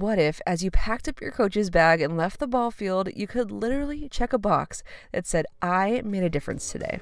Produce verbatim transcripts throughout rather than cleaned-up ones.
what if, as you packed up your coach's bag and left the ball field, you could literally check a box that said, I made a difference today?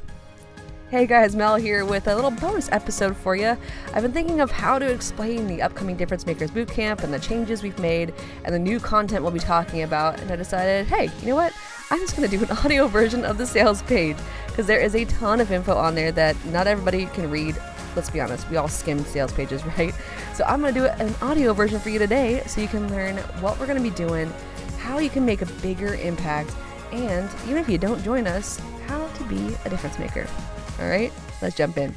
Hey guys, Mel here with a little bonus episode for you. I've been thinking of how to explain the upcoming Difference Makers Bootcamp and the changes we've made and the new content we'll be talking about, and I decided, hey, you know what? I'm just going to do an audio version of the sales page because there is a ton of info on there that not everybody can read. Let's be honest, we all skim sales pages, right? So I'm going to do an audio version for you today so you can learn what we're going to be doing, how you can make a bigger impact, and even if you don't join us, how to be a difference maker. All right, let's jump in.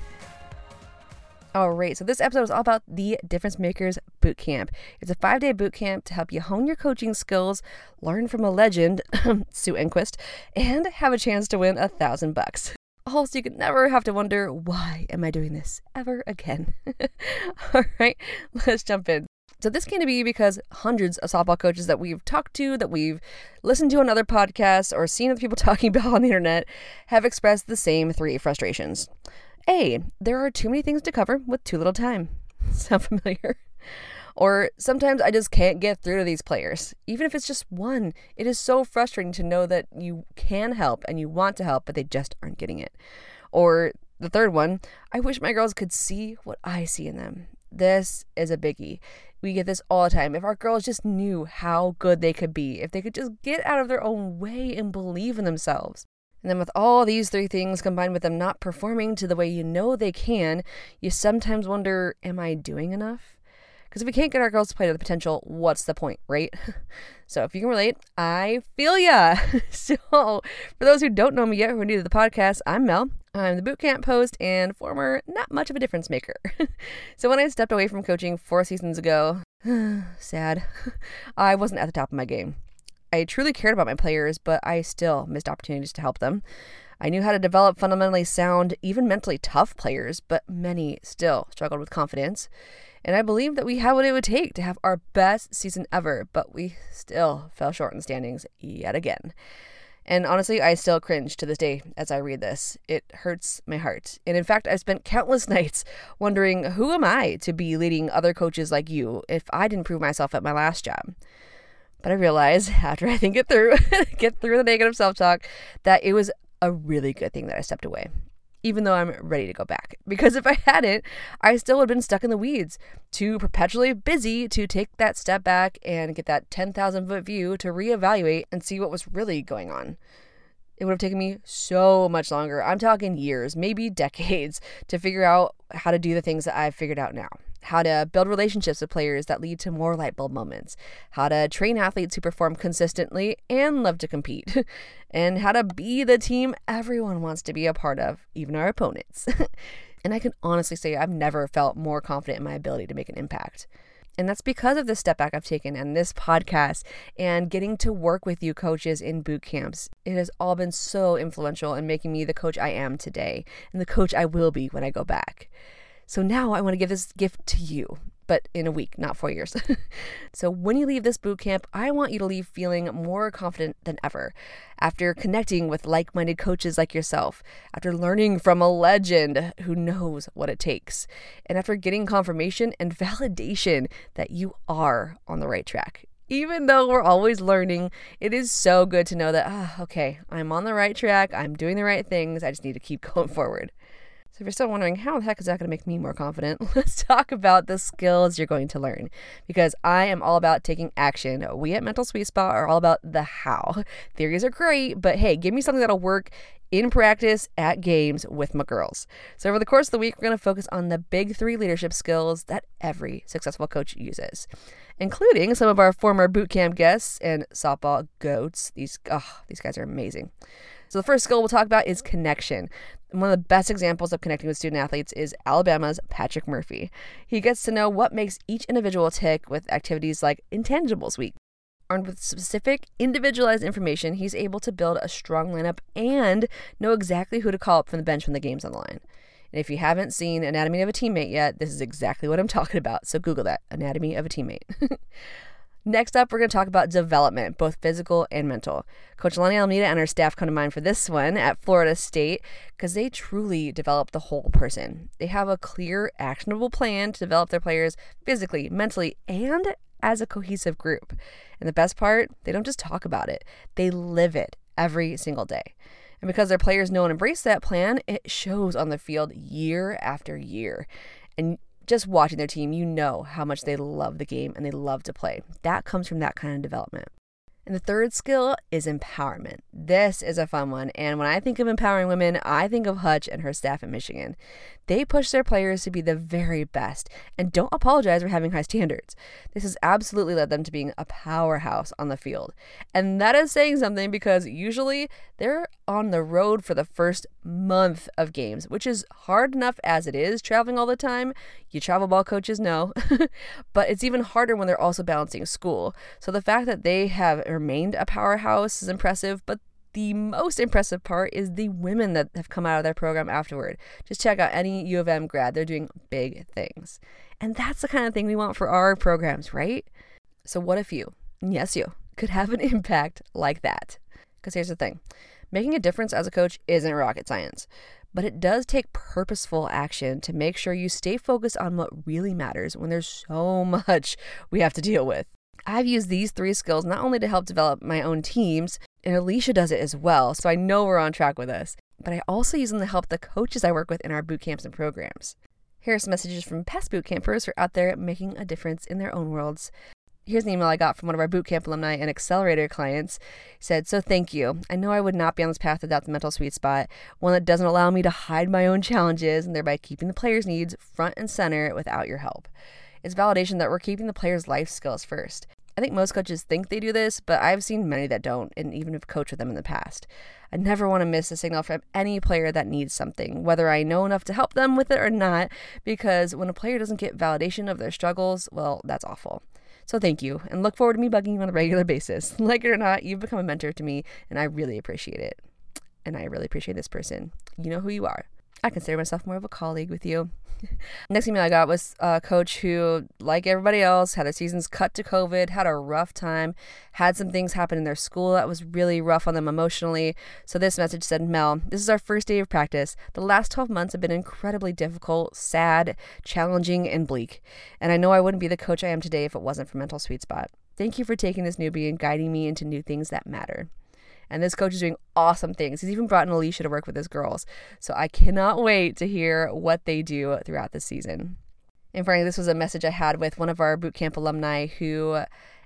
All right, so this episode is all about the Difference Makers Bootcamp. It's a five-day bootcamp to help you hone your coaching skills, learn from a legend, Sue Enquist, and have a chance to win a thousand bucks. All so you can never have to wonder, why am I doing this ever again? All right, let's jump in. So this came to be because hundreds of softball coaches that we've talked to, that we've listened to on other podcasts or seen other people talking about on the internet have expressed the same three frustrations. A, there are too many things to cover with too little time. Sound familiar? Or sometimes I just can't get through to these players. Even if it's just one, it is so frustrating to know that you can help and you want to help, but they just aren't getting it. Or the third one, I wish my girls could see what I see in them. This is a biggie. We get this all the time. If our girls just knew how good they could be, if they could just get out of their own way and believe in themselves. And then with all these three things combined with them not performing to the way you know they can, you sometimes wonder, am I doing enough? Because if we can't get our girls to play to the potential, what's the point, right? So if you can relate, I feel ya. So for those who don't know me yet, who are new to the podcast, I'm Mel. I'm the bootcamp host and former not much of a difference maker. So when I stepped away from coaching four seasons ago, sad, I wasn't at the top of my game. I truly cared about my players, but I still missed opportunities to help them. I knew how to develop fundamentally sound, even mentally tough players, but many still struggled with confidence. And I believed that we had what it would take to have our best season ever, but we still fell short in standings yet again. And honestly, I still cringe to this day as I read this. It hurts my heart. And in fact, I've spent countless nights wondering, who am I to be leading other coaches like you if I didn't prove myself at my last job? But I realized after I think it through, get through the negative self-talk, that it was a really good thing that I stepped away, even though I'm ready to go back. Because if I hadn't, I still would have been stuck in the weeds, too perpetually busy to take that step back and get that ten thousand foot view to reevaluate and see what was really going on. It would have taken me so much longer, I'm talking years, maybe decades, to figure out how to do the things that I've figured out now. How to build relationships with players that lead to more light bulb moments, how to train athletes who perform consistently and love to compete, and how to be the team everyone wants to be a part of, even our opponents. And I can honestly say I've never felt more confident in my ability to make an impact. And that's because of the step back I've taken and this podcast and getting to work with you coaches in boot camps. It has all been so influential in making me the coach I am today and the coach I will be when I go back. So now I want to give this gift to you, but in a week, not four years. So when you leave this bootcamp, I want you to leave feeling more confident than ever. After connecting with like-minded coaches like yourself, after learning from a legend who knows what it takes, and after getting confirmation and validation that you are on the right track. Even though we're always learning, it is so good to know that, ah, okay, I'm on the right track, I'm doing the right things, I just need to keep going forward. So if you're still wondering, how the heck is that going to make me more confident? Let's talk about the skills you're going to learn, because I am all about taking action. We at Mental Sweet Spot are all about the how. Theories are great, but hey, give me something that'll work in practice at games with my girls. So over the course of the week, we're going to focus on the big three leadership skills that every successful coach uses, including some of our former bootcamp guests and softball goats. These, oh, these guys are amazing. So the first skill we'll talk about is connection. And one of the best examples of connecting with student athletes is Alabama's Patrick Murphy. He gets to know what makes each individual tick with activities like Intangibles Week. Armed with specific, individualized information, he's able to build a strong lineup and know exactly who to call up from the bench when the game's on the line. And if you haven't seen Anatomy of a Teammate yet, this is exactly what I'm talking about. So Google that, Anatomy of a Teammate. Next up, we're going to talk about development, both physical and mental. Coach Lonnie Almeida and her staff come to mind for this one at Florida State because they truly develop the whole person. They have a clear, actionable plan to develop their players physically, mentally, and as a cohesive group. And the best part, they don't just talk about it. They live it every single day. And because their players know and embrace that plan, it shows on the field year after year. And just watching their team, you know how much they love the game and they love to play. That comes from that kind of development. And the third skill is empowerment. This is a fun one. And when I think of empowering women, I think of Hutch and her staff in Michigan. They push their players to be the very best and don't apologize for having high standards. This has absolutely led them to being a powerhouse on the field. And that is saying something because usually they're on the road for the first month of games, which is hard enough as it is, traveling all the time. You travel ball coaches know, but it's even harder when they're also balancing school. So the fact that they have remained a powerhouse is impressive, but the most impressive part is the women that have come out of their program afterward. Just check out any U of M grad. They're doing big things. And that's the kind of thing we want for our programs, right? So what if you, yes you, could have an impact like that? Because here's the thing, making a difference as a coach isn't rocket science, but it does take purposeful action to make sure you stay focused on what really matters when there's so much we have to deal with. I've used these three skills not only to help develop my own teams, and Alicia does it as well, so I know we're on track with this, but I also use them to help the coaches I work with in our boot camps and programs. Here are some messages from past boot campers who are out there making a difference in their own worlds. Here's an email I got from one of our bootcamp alumni and accelerator clients. He said, "So thank you. I know I would not be on this path without the mental sweet spot, one that doesn't allow me to hide my own challenges and thereby keeping the players' needs front and center without your help. It's validation that we're keeping the players' life skills first. I think most coaches think they do this, but I've seen many that don't, and even have coached with them in the past. I never want to miss a signal from any player that needs something, whether I know enough to help them with it or not, because when a player doesn't get validation of their struggles, well, that's awful. So thank you, and look forward to me bugging you on a regular basis. Like it or not, you've become a mentor to me, and I really appreciate it. And I really appreciate this person. You know who you are. I consider myself more of a colleague with you." Next email I got was a coach who, like everybody else, had their seasons cut to COVID, had a rough time, had some things happen in their school that was really rough on them emotionally. So this message said, "Mel, this is our first day of practice. The last twelve months have been incredibly difficult, sad, challenging, and bleak. And I know I wouldn't be the coach I am today if it wasn't for Mental Sweet Spot. Thank you for taking this newbie and guiding me into new things that matter." And this coach is doing awesome things. He's even brought in Alicia to work with his girls. So I cannot wait to hear what they do throughout the season. And frankly, this was a message I had with one of our bootcamp alumni who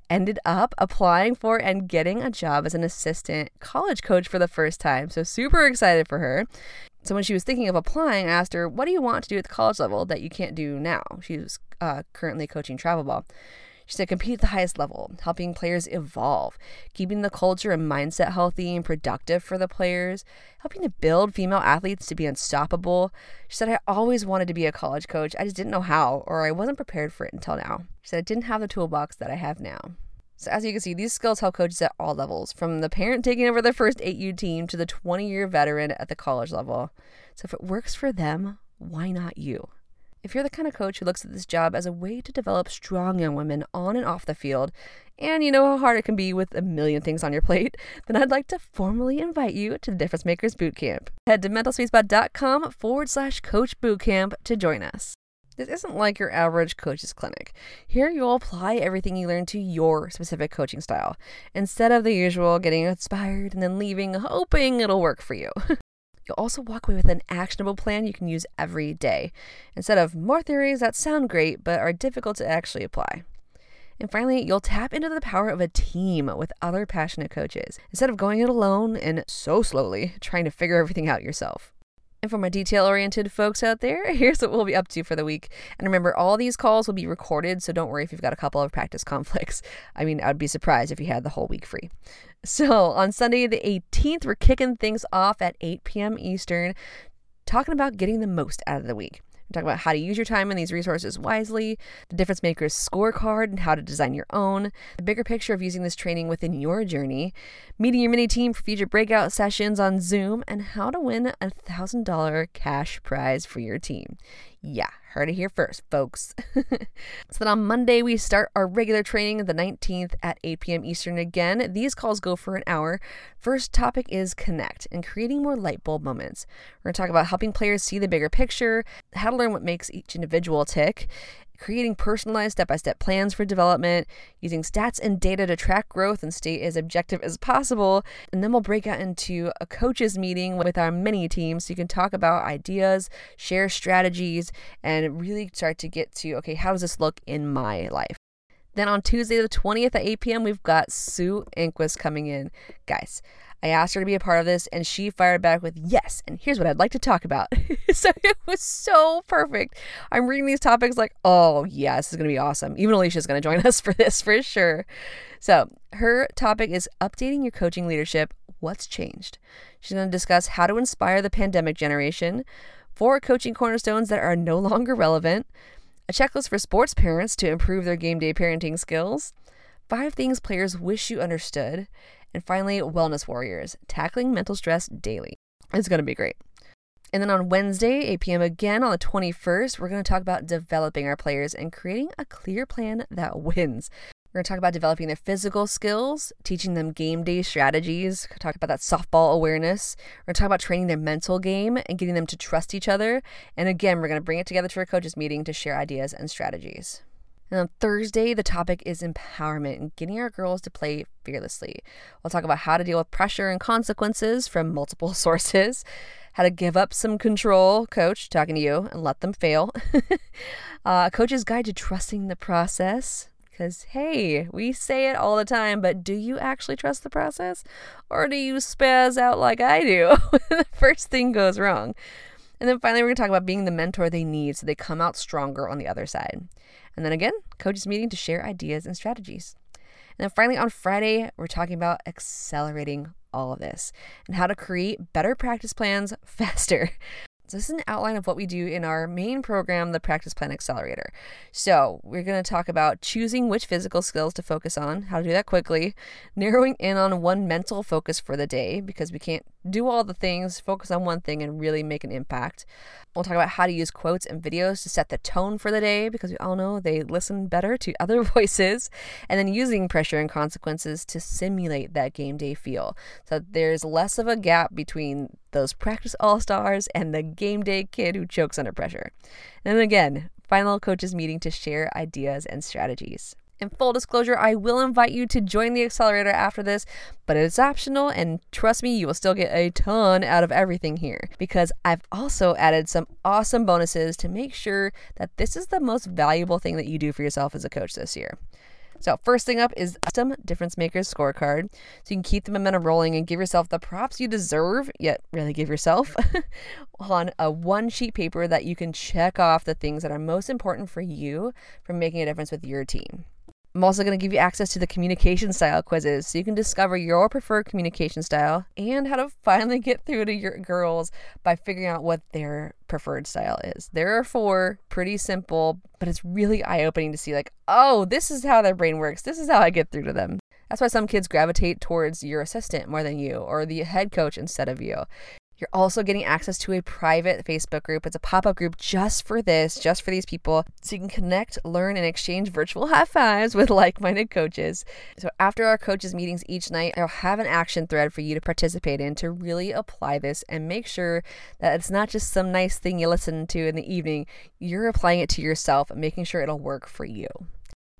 ended up applying for and getting a job as an assistant college coach for the first time. So super excited for her. So when she was thinking of applying, I asked her, "What do you want to do at the college level that you can't do now?" She was uh, currently coaching travel ball. She said, "Compete at the highest level, helping players evolve, keeping the culture and mindset healthy and productive for the players, helping to build female athletes to be unstoppable." She said, "I always wanted to be a college coach. I just didn't know how, or I wasn't prepared for it until now." She said, "I didn't have the toolbox that I have now." So as you can see, these skills help coaches at all levels, from the parent taking over their first eight U team to the twenty-year veteran at the college level. So if it works for them, why not you? If you're the kind of coach who looks at this job as a way to develop strong young women on and off the field, and you know how hard it can be with a million things on your plate, then I'd like to formally invite you to the Difference Makers Bootcamp. Head to mentalsweetspot.com forward slash coach bootcamp to join us. This isn't like your average coach's clinic. Here you'll apply everything you learn to your specific coaching style, instead of the usual getting inspired and then leaving hoping it'll work for you. You'll also walk away with an actionable plan you can use every day, instead of more theories that sound great but are difficult to actually apply. And finally, you'll tap into the power of a team with other passionate coaches, instead of going it alone and so slowly trying to figure everything out yourself. And for my detail-oriented folks out there, here's what we'll be up to for the week. And remember, all these calls will be recorded, so don't worry if you've got a couple of practice conflicts. I mean, I'd be surprised if you had the whole week free. So on Sunday the eighteenth, we're kicking things off at eight p.m. Eastern, talking about getting the most out of the week. We're talking about how to use your time and these resources wisely, the Difference Makers scorecard and how to design your own, the bigger picture of using this training within your journey, meeting your mini team for future breakout sessions on Zoom, and how to win a one thousand dollars cash prize for your team. Yeah, heard it here first, folks. So then on Monday, we start our regular training the nineteenth at eight p.m. Eastern again. These calls go for an hour. First topic is connect and creating more light bulb moments. We're going to talk about helping players see the bigger picture, how to learn what makes each individual tick, creating personalized step-by-step plans for development, using stats and data to track growth and stay as objective as possible. And then we'll break out into a coaches meeting with our mini team so you can talk about ideas, share strategies, and really start to get to, okay, how does this look in my life? Then on Tuesday the twentieth at eight p.m., we've got Sue Enquist coming in. Guys, I asked her to be a part of this, and she fired back with, yes, and here's what I'd like to talk about. So it was so perfect. I'm reading these topics like, oh, yeah, this is going to be awesome. Even Alicia's going to join us for this for sure. So her topic is updating your coaching leadership, what's changed. She's going to discuss how to inspire the pandemic generation, four coaching cornerstones that are no longer relevant, a checklist for sports parents to improve their game day parenting skills, five things players wish you understood, and finally, wellness warriors, tackling mental stress daily. It's going to be great. And then on Wednesday, eight p.m. again on the twenty-first, we're going to talk about developing our players and creating a clear plan that wins. We're going to talk about developing their physical skills, teaching them game day strategies, talk about that softball awareness. We're going to talk about training their mental game and getting them to trust each other. And again, we're going to bring it together to our coaches meeting to share ideas and strategies. And on Thursday, the topic is empowerment and getting our girls to play fearlessly. We'll talk about how to deal with pressure and consequences from multiple sources, how to give up some control, coach, talking to you, and let them fail. uh, coach's guide to trusting the process. Because, hey, we say it all the time, but do you actually trust the process? Or do you spaz out like I do when the first thing goes wrong? And then finally, we're going to talk about being the mentor they need so they come out stronger on the other side. And then again, coaches meeting to share ideas and strategies. And then finally, on Friday, we're talking about accelerating all of this and how to create better practice plans faster. So this is an outline of what we do in our main program, the Practice Plan Accelerator. So we're going to talk about choosing which physical skills to focus on, how to do that quickly, narrowing in on one mental focus for the day because we can't do all the things, focus on one thing and really make an impact. We'll talk about how to use quotes and videos to set the tone for the day because we all know they listen better to other voices, and then using pressure and consequences to simulate that game day feel. So there's less of a gap between those practice all-stars and the game day kid who chokes under pressure. And then again, final coaches meeting to share ideas and strategies. In full disclosure, I will invite you to join the accelerator after this, but it's optional, and trust me, you will still get a ton out of everything here because I've also added some awesome bonuses to make sure that this is the most valuable thing that you do for yourself as a coach this year. So first thing up is custom difference makers scorecard. So you can keep the momentum rolling and give yourself the props you deserve, yet really give yourself on a one sheet paper that you can check off the things that are most important for you for making a difference with your team. I'm also going to give you access to the communication style quizzes so you can discover your preferred communication style and how to finally get through to your girls by figuring out what their preferred style is. There are four, pretty simple, but it's really eye-opening to see like, oh, this is how their brain works. This is how I get through to them. That's why some kids gravitate towards your assistant more than you or the head coach instead of you. You're also getting access to a private Facebook group. It's a pop-up group just for this, just for these people. So you can connect, learn, and exchange virtual high fives with like-minded coaches. So after our coaches meetings each night, I'll have an action thread for you to participate in to really apply this and make sure that it's not just some nice thing you listen to in the evening. You're applying it to yourself and making sure it'll work for you.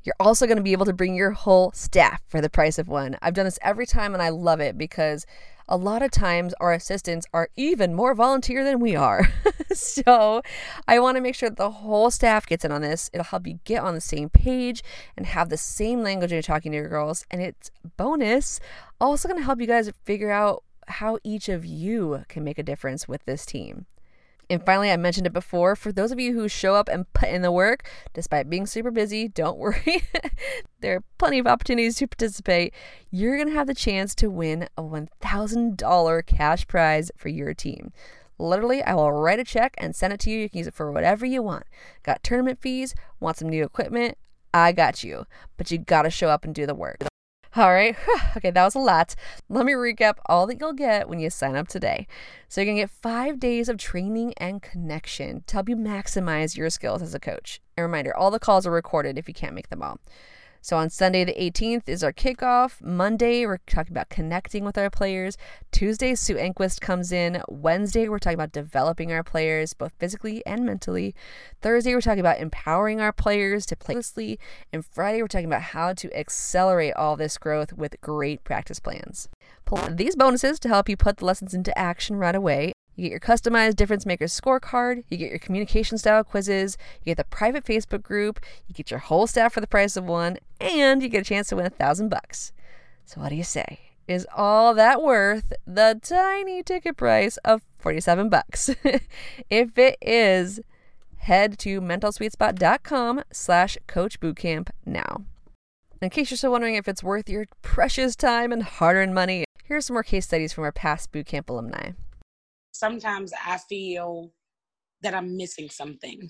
You're also going to be able to bring your whole staff for the price of one. I've done this every time and I love it because a lot of times our assistants are even more volunteer than we are. So I want to make sure that the whole staff gets in on this. It'll help you get on the same page and have the same language when you're talking to your girls. And it's bonus, also going to help you guys figure out how each of you can make a difference with this team. And finally, I mentioned it before, for those of you who show up and put in the work, despite being super busy, don't worry. There are plenty of opportunities to participate. You're going to have the chance to win a one thousand dollars cash prize for your team. Literally, I will write a check and send it to you. You can use it for whatever you want. Got tournament fees, want some new equipment? I got you. But you got to show up and do the work. All right. Okay, that was a lot. Let me recap all that you'll get when you sign up today. So you're going to get five days of training and connection to help you maximize your skills as a coach. And reminder, all the calls are recorded if you can't make them all. So on Sunday the eighteenth is our kickoff. Monday, we're talking about connecting with our players. Tuesday, Sue Enquist comes in. Wednesday, we're talking about developing our players, both physically and mentally. Thursday, we're talking about empowering our players to play flawlessly. And Friday, we're talking about how to accelerate all this growth with great practice plans. Pull out these bonuses to help you put the lessons into action right away. You get your customized Difference Makers scorecard, you get your communication style quizzes, you get the private Facebook group, you get your whole staff for the price of one, and you get a chance to win a thousand bucks. So what do you say? Is all that worth the tiny ticket price of forty-seven bucks? If it is, head to mentalsweetspot.com slash coachbootcamp now. In case you're still wondering if it's worth your precious time and hard-earned money, here are some more case studies from our past bootcamp alumni. Sometimes I feel that I'm missing something.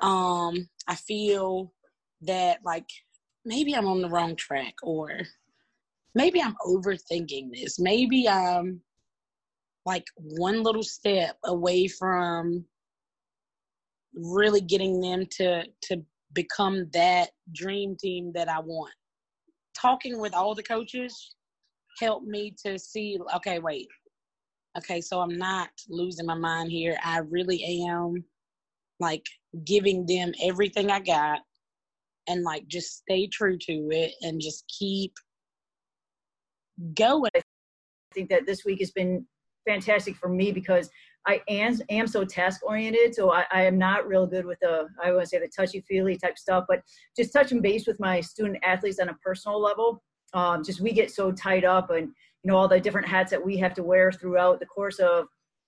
Um, I feel that, like, maybe I'm on the wrong track, or maybe I'm overthinking this. Maybe I'm, like, one little step away from really getting them to to become that dream team that I want. Talking with all the coaches helped me to see, okay, wait. Okay, so I'm not losing my mind here. I really am, like, giving them everything I got and, like, just stay true to it and just keep going. I think that this week has been fantastic for me because I am, am so task-oriented, so I, I am not real good with the, I would say, the touchy-feely type stuff, but just touching base with my student-athletes on a personal level. Um, just we get so tied up and, you know, all the different hats that we have to wear throughout the course of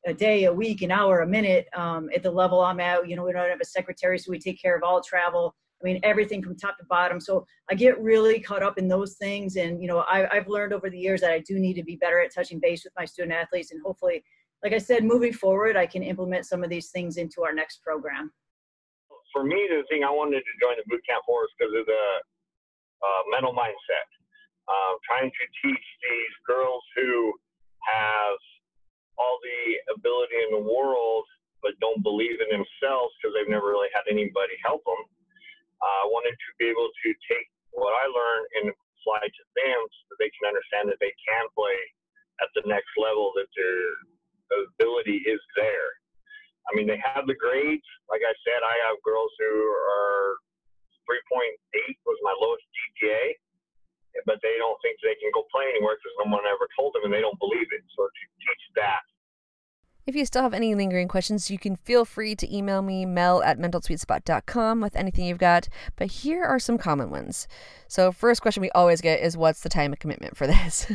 a day, a week, an hour, a minute, um, at the level I'm at. You know, we don't have a secretary, so we take care of all travel. I mean, everything from top to bottom. So I get really caught up in those things. And, you know, I, I've learned over the years that I do need to be better at touching base with my student athletes. And hopefully, like I said, moving forward, I can implement some of these things into our next program. For me, the thing I wanted to join the boot camp for is because of the uh, mental mindset. Uh, trying to teach these girls who have all the ability in the world but don't believe in themselves because they've never really had anybody help them. I uh, wanted to be able to take what I learned and apply to them so that they can understand that they can play at the next level, that their ability is there. I mean, they have the grades. Like I said, I have girls who are three point eight was my lowest G P A. But they don't think they can go play anywhere because no one ever told them and they don't believe it. So to teach that. If you still have any lingering questions, you can feel free to email me, mel at mentalsweetspot.com, with anything you've got. But here are some common ones. So first question we always get is, what's the time of commitment for this?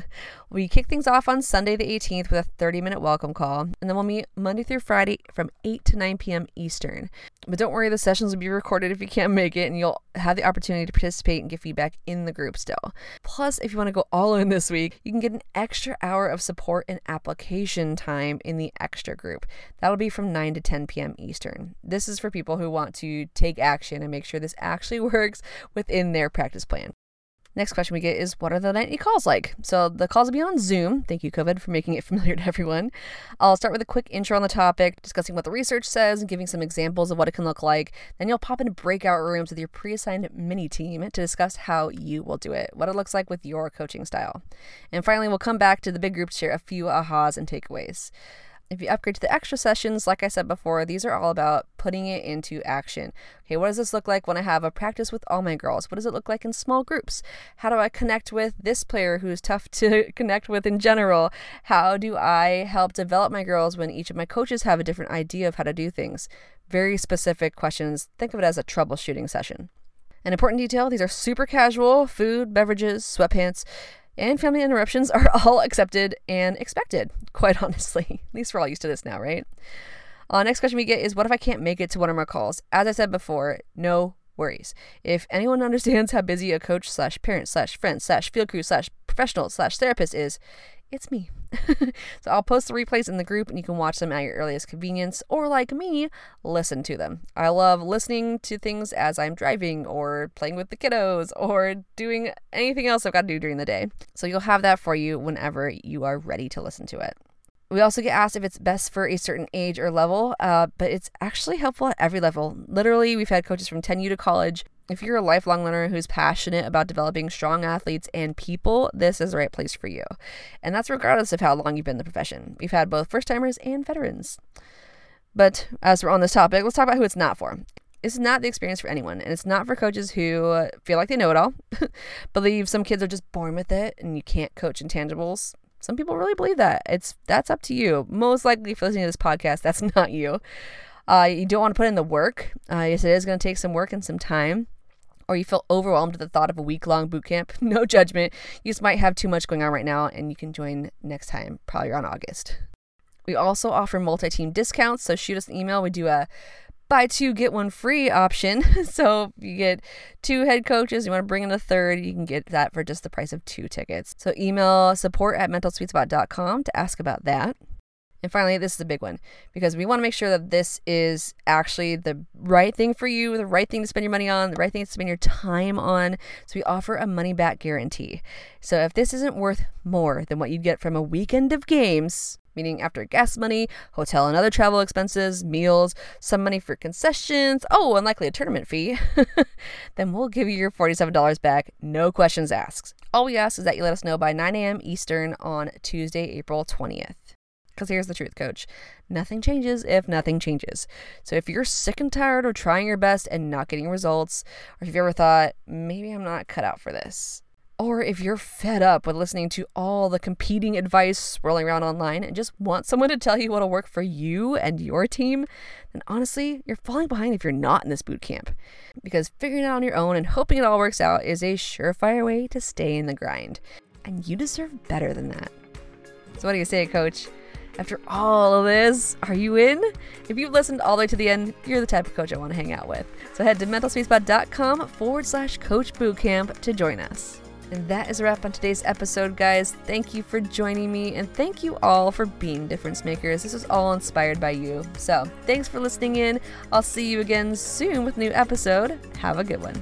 We kick things off on Sunday the eighteenth with a thirty-minute welcome call, and then we'll meet Monday through Friday from eight to nine p.m. Eastern. But don't worry, the sessions will be recorded if you can't make it, and you'll have the opportunity to participate and give feedback in the group still. Plus, if you want to go all in this week, you can get an extra hour of support and application time in the extra group. That'll be from nine to ten p.m. Eastern. This is for people who want to take action and make sure this actually works within their practice plan. Next question we get is, what are the nightly calls like? So the calls will be on Zoom. Thank you, COVID, for making it familiar to everyone. I'll start with a quick intro on the topic, discussing what the research says and giving some examples of what it can look like. Then you'll pop into breakout rooms with your pre-assigned mini-team to discuss how you will do it, what it looks like with your coaching style. And finally, we'll come back to the big group to share a few ahas and takeaways. If you upgrade to the extra sessions, like I said before, these are all about putting it into action. Okay, what does this look like when I have a practice with all my girls? What does it look like in small groups? How do I connect with this player who's tough to connect with in general? How do I help develop my girls when each of my coaches have a different idea of how to do things? Very specific questions. Think of it as a troubleshooting session. An important detail, these are super casual. Food, beverages, sweatpants, and family interruptions are all accepted and expected, quite honestly. At least we're all used to this now, right? Uh, next question we get is, what if I can't make it to one of our calls? As I said before, no worries. If anyone understands how busy a coach slash parent slash friend slash field crew slash professional slash therapist is, it's me. So I'll post the replays in the group and you can watch them at your earliest convenience, or, like me, listen to them. I love listening to things as I'm driving or playing with the kiddos or doing anything else I've got to do during the day. So you'll have that for you whenever you are ready to listen to it. We also get asked if it's best for a certain age or level, uh, but it's actually helpful at every level. Literally, we've had coaches from ten U to college If you're a lifelong learner who's passionate about developing strong athletes and people, this is the right place for you. And that's regardless of how long you've been in the profession. We've had both first-timers and veterans. But as we're on this topic, let's talk about who it's not for. It's not the experience for anyone, and it's not for coaches who feel like they know it all, believe some kids are just born with it and you can't coach intangibles. Some people really believe that. It's that's up to you. Most likely, if you're listening to this podcast, that's not you. Uh, you don't want to put in the work. Uh, yes, it is going to take some work and some time. Or you feel overwhelmed with the thought of a week-long boot camp. No judgment. You just might have too much going on right now, and you can join next time, probably around August. We also offer multi-team discounts, so shoot us an email. We do a buy two, get one free option. So you get two head coaches, you want to bring in a third, you can get that for just the price of two tickets. So email support at mental sweet spot dot com to ask about that. And finally, this is a big one because we want to make sure that this is actually the right thing for you, the right thing to spend your money on, the right thing to spend your time on. So we offer a money back guarantee. So if this isn't worth more than what you'd get from a weekend of games, meaning after gas money, hotel and other travel expenses, meals, some money for concessions, oh, and likely a tournament fee, then we'll give you your forty-seven dollars back, no questions asked. All we ask is that you let us know by nine a.m. Eastern on Tuesday, April twentieth. Because here's the truth, coach. Nothing changes if nothing changes. So if you're sick and tired of trying your best and not getting results, or if you've ever thought, maybe I'm not cut out for this, or if you're fed up with listening to all the competing advice swirling around online and just want someone to tell you what'll work for you and your team, then honestly, you're falling behind if you're not in this boot camp. Because figuring it out on your own and hoping it all works out is a surefire way to stay in the grind. And you deserve better than that. So what do you say, coach? After all of this, are you in? If you've listened all the way to the end, you're the type of coach I want to hang out with. So head to mental sweet spot dot com forward slash coach bootcamp to join us. And that is a wrap on today's episode, guys. Thank you for joining me, and thank you all for being difference makers. This is all inspired by you. So thanks for listening in. I'll see you again soon with a new episode. Have a good one.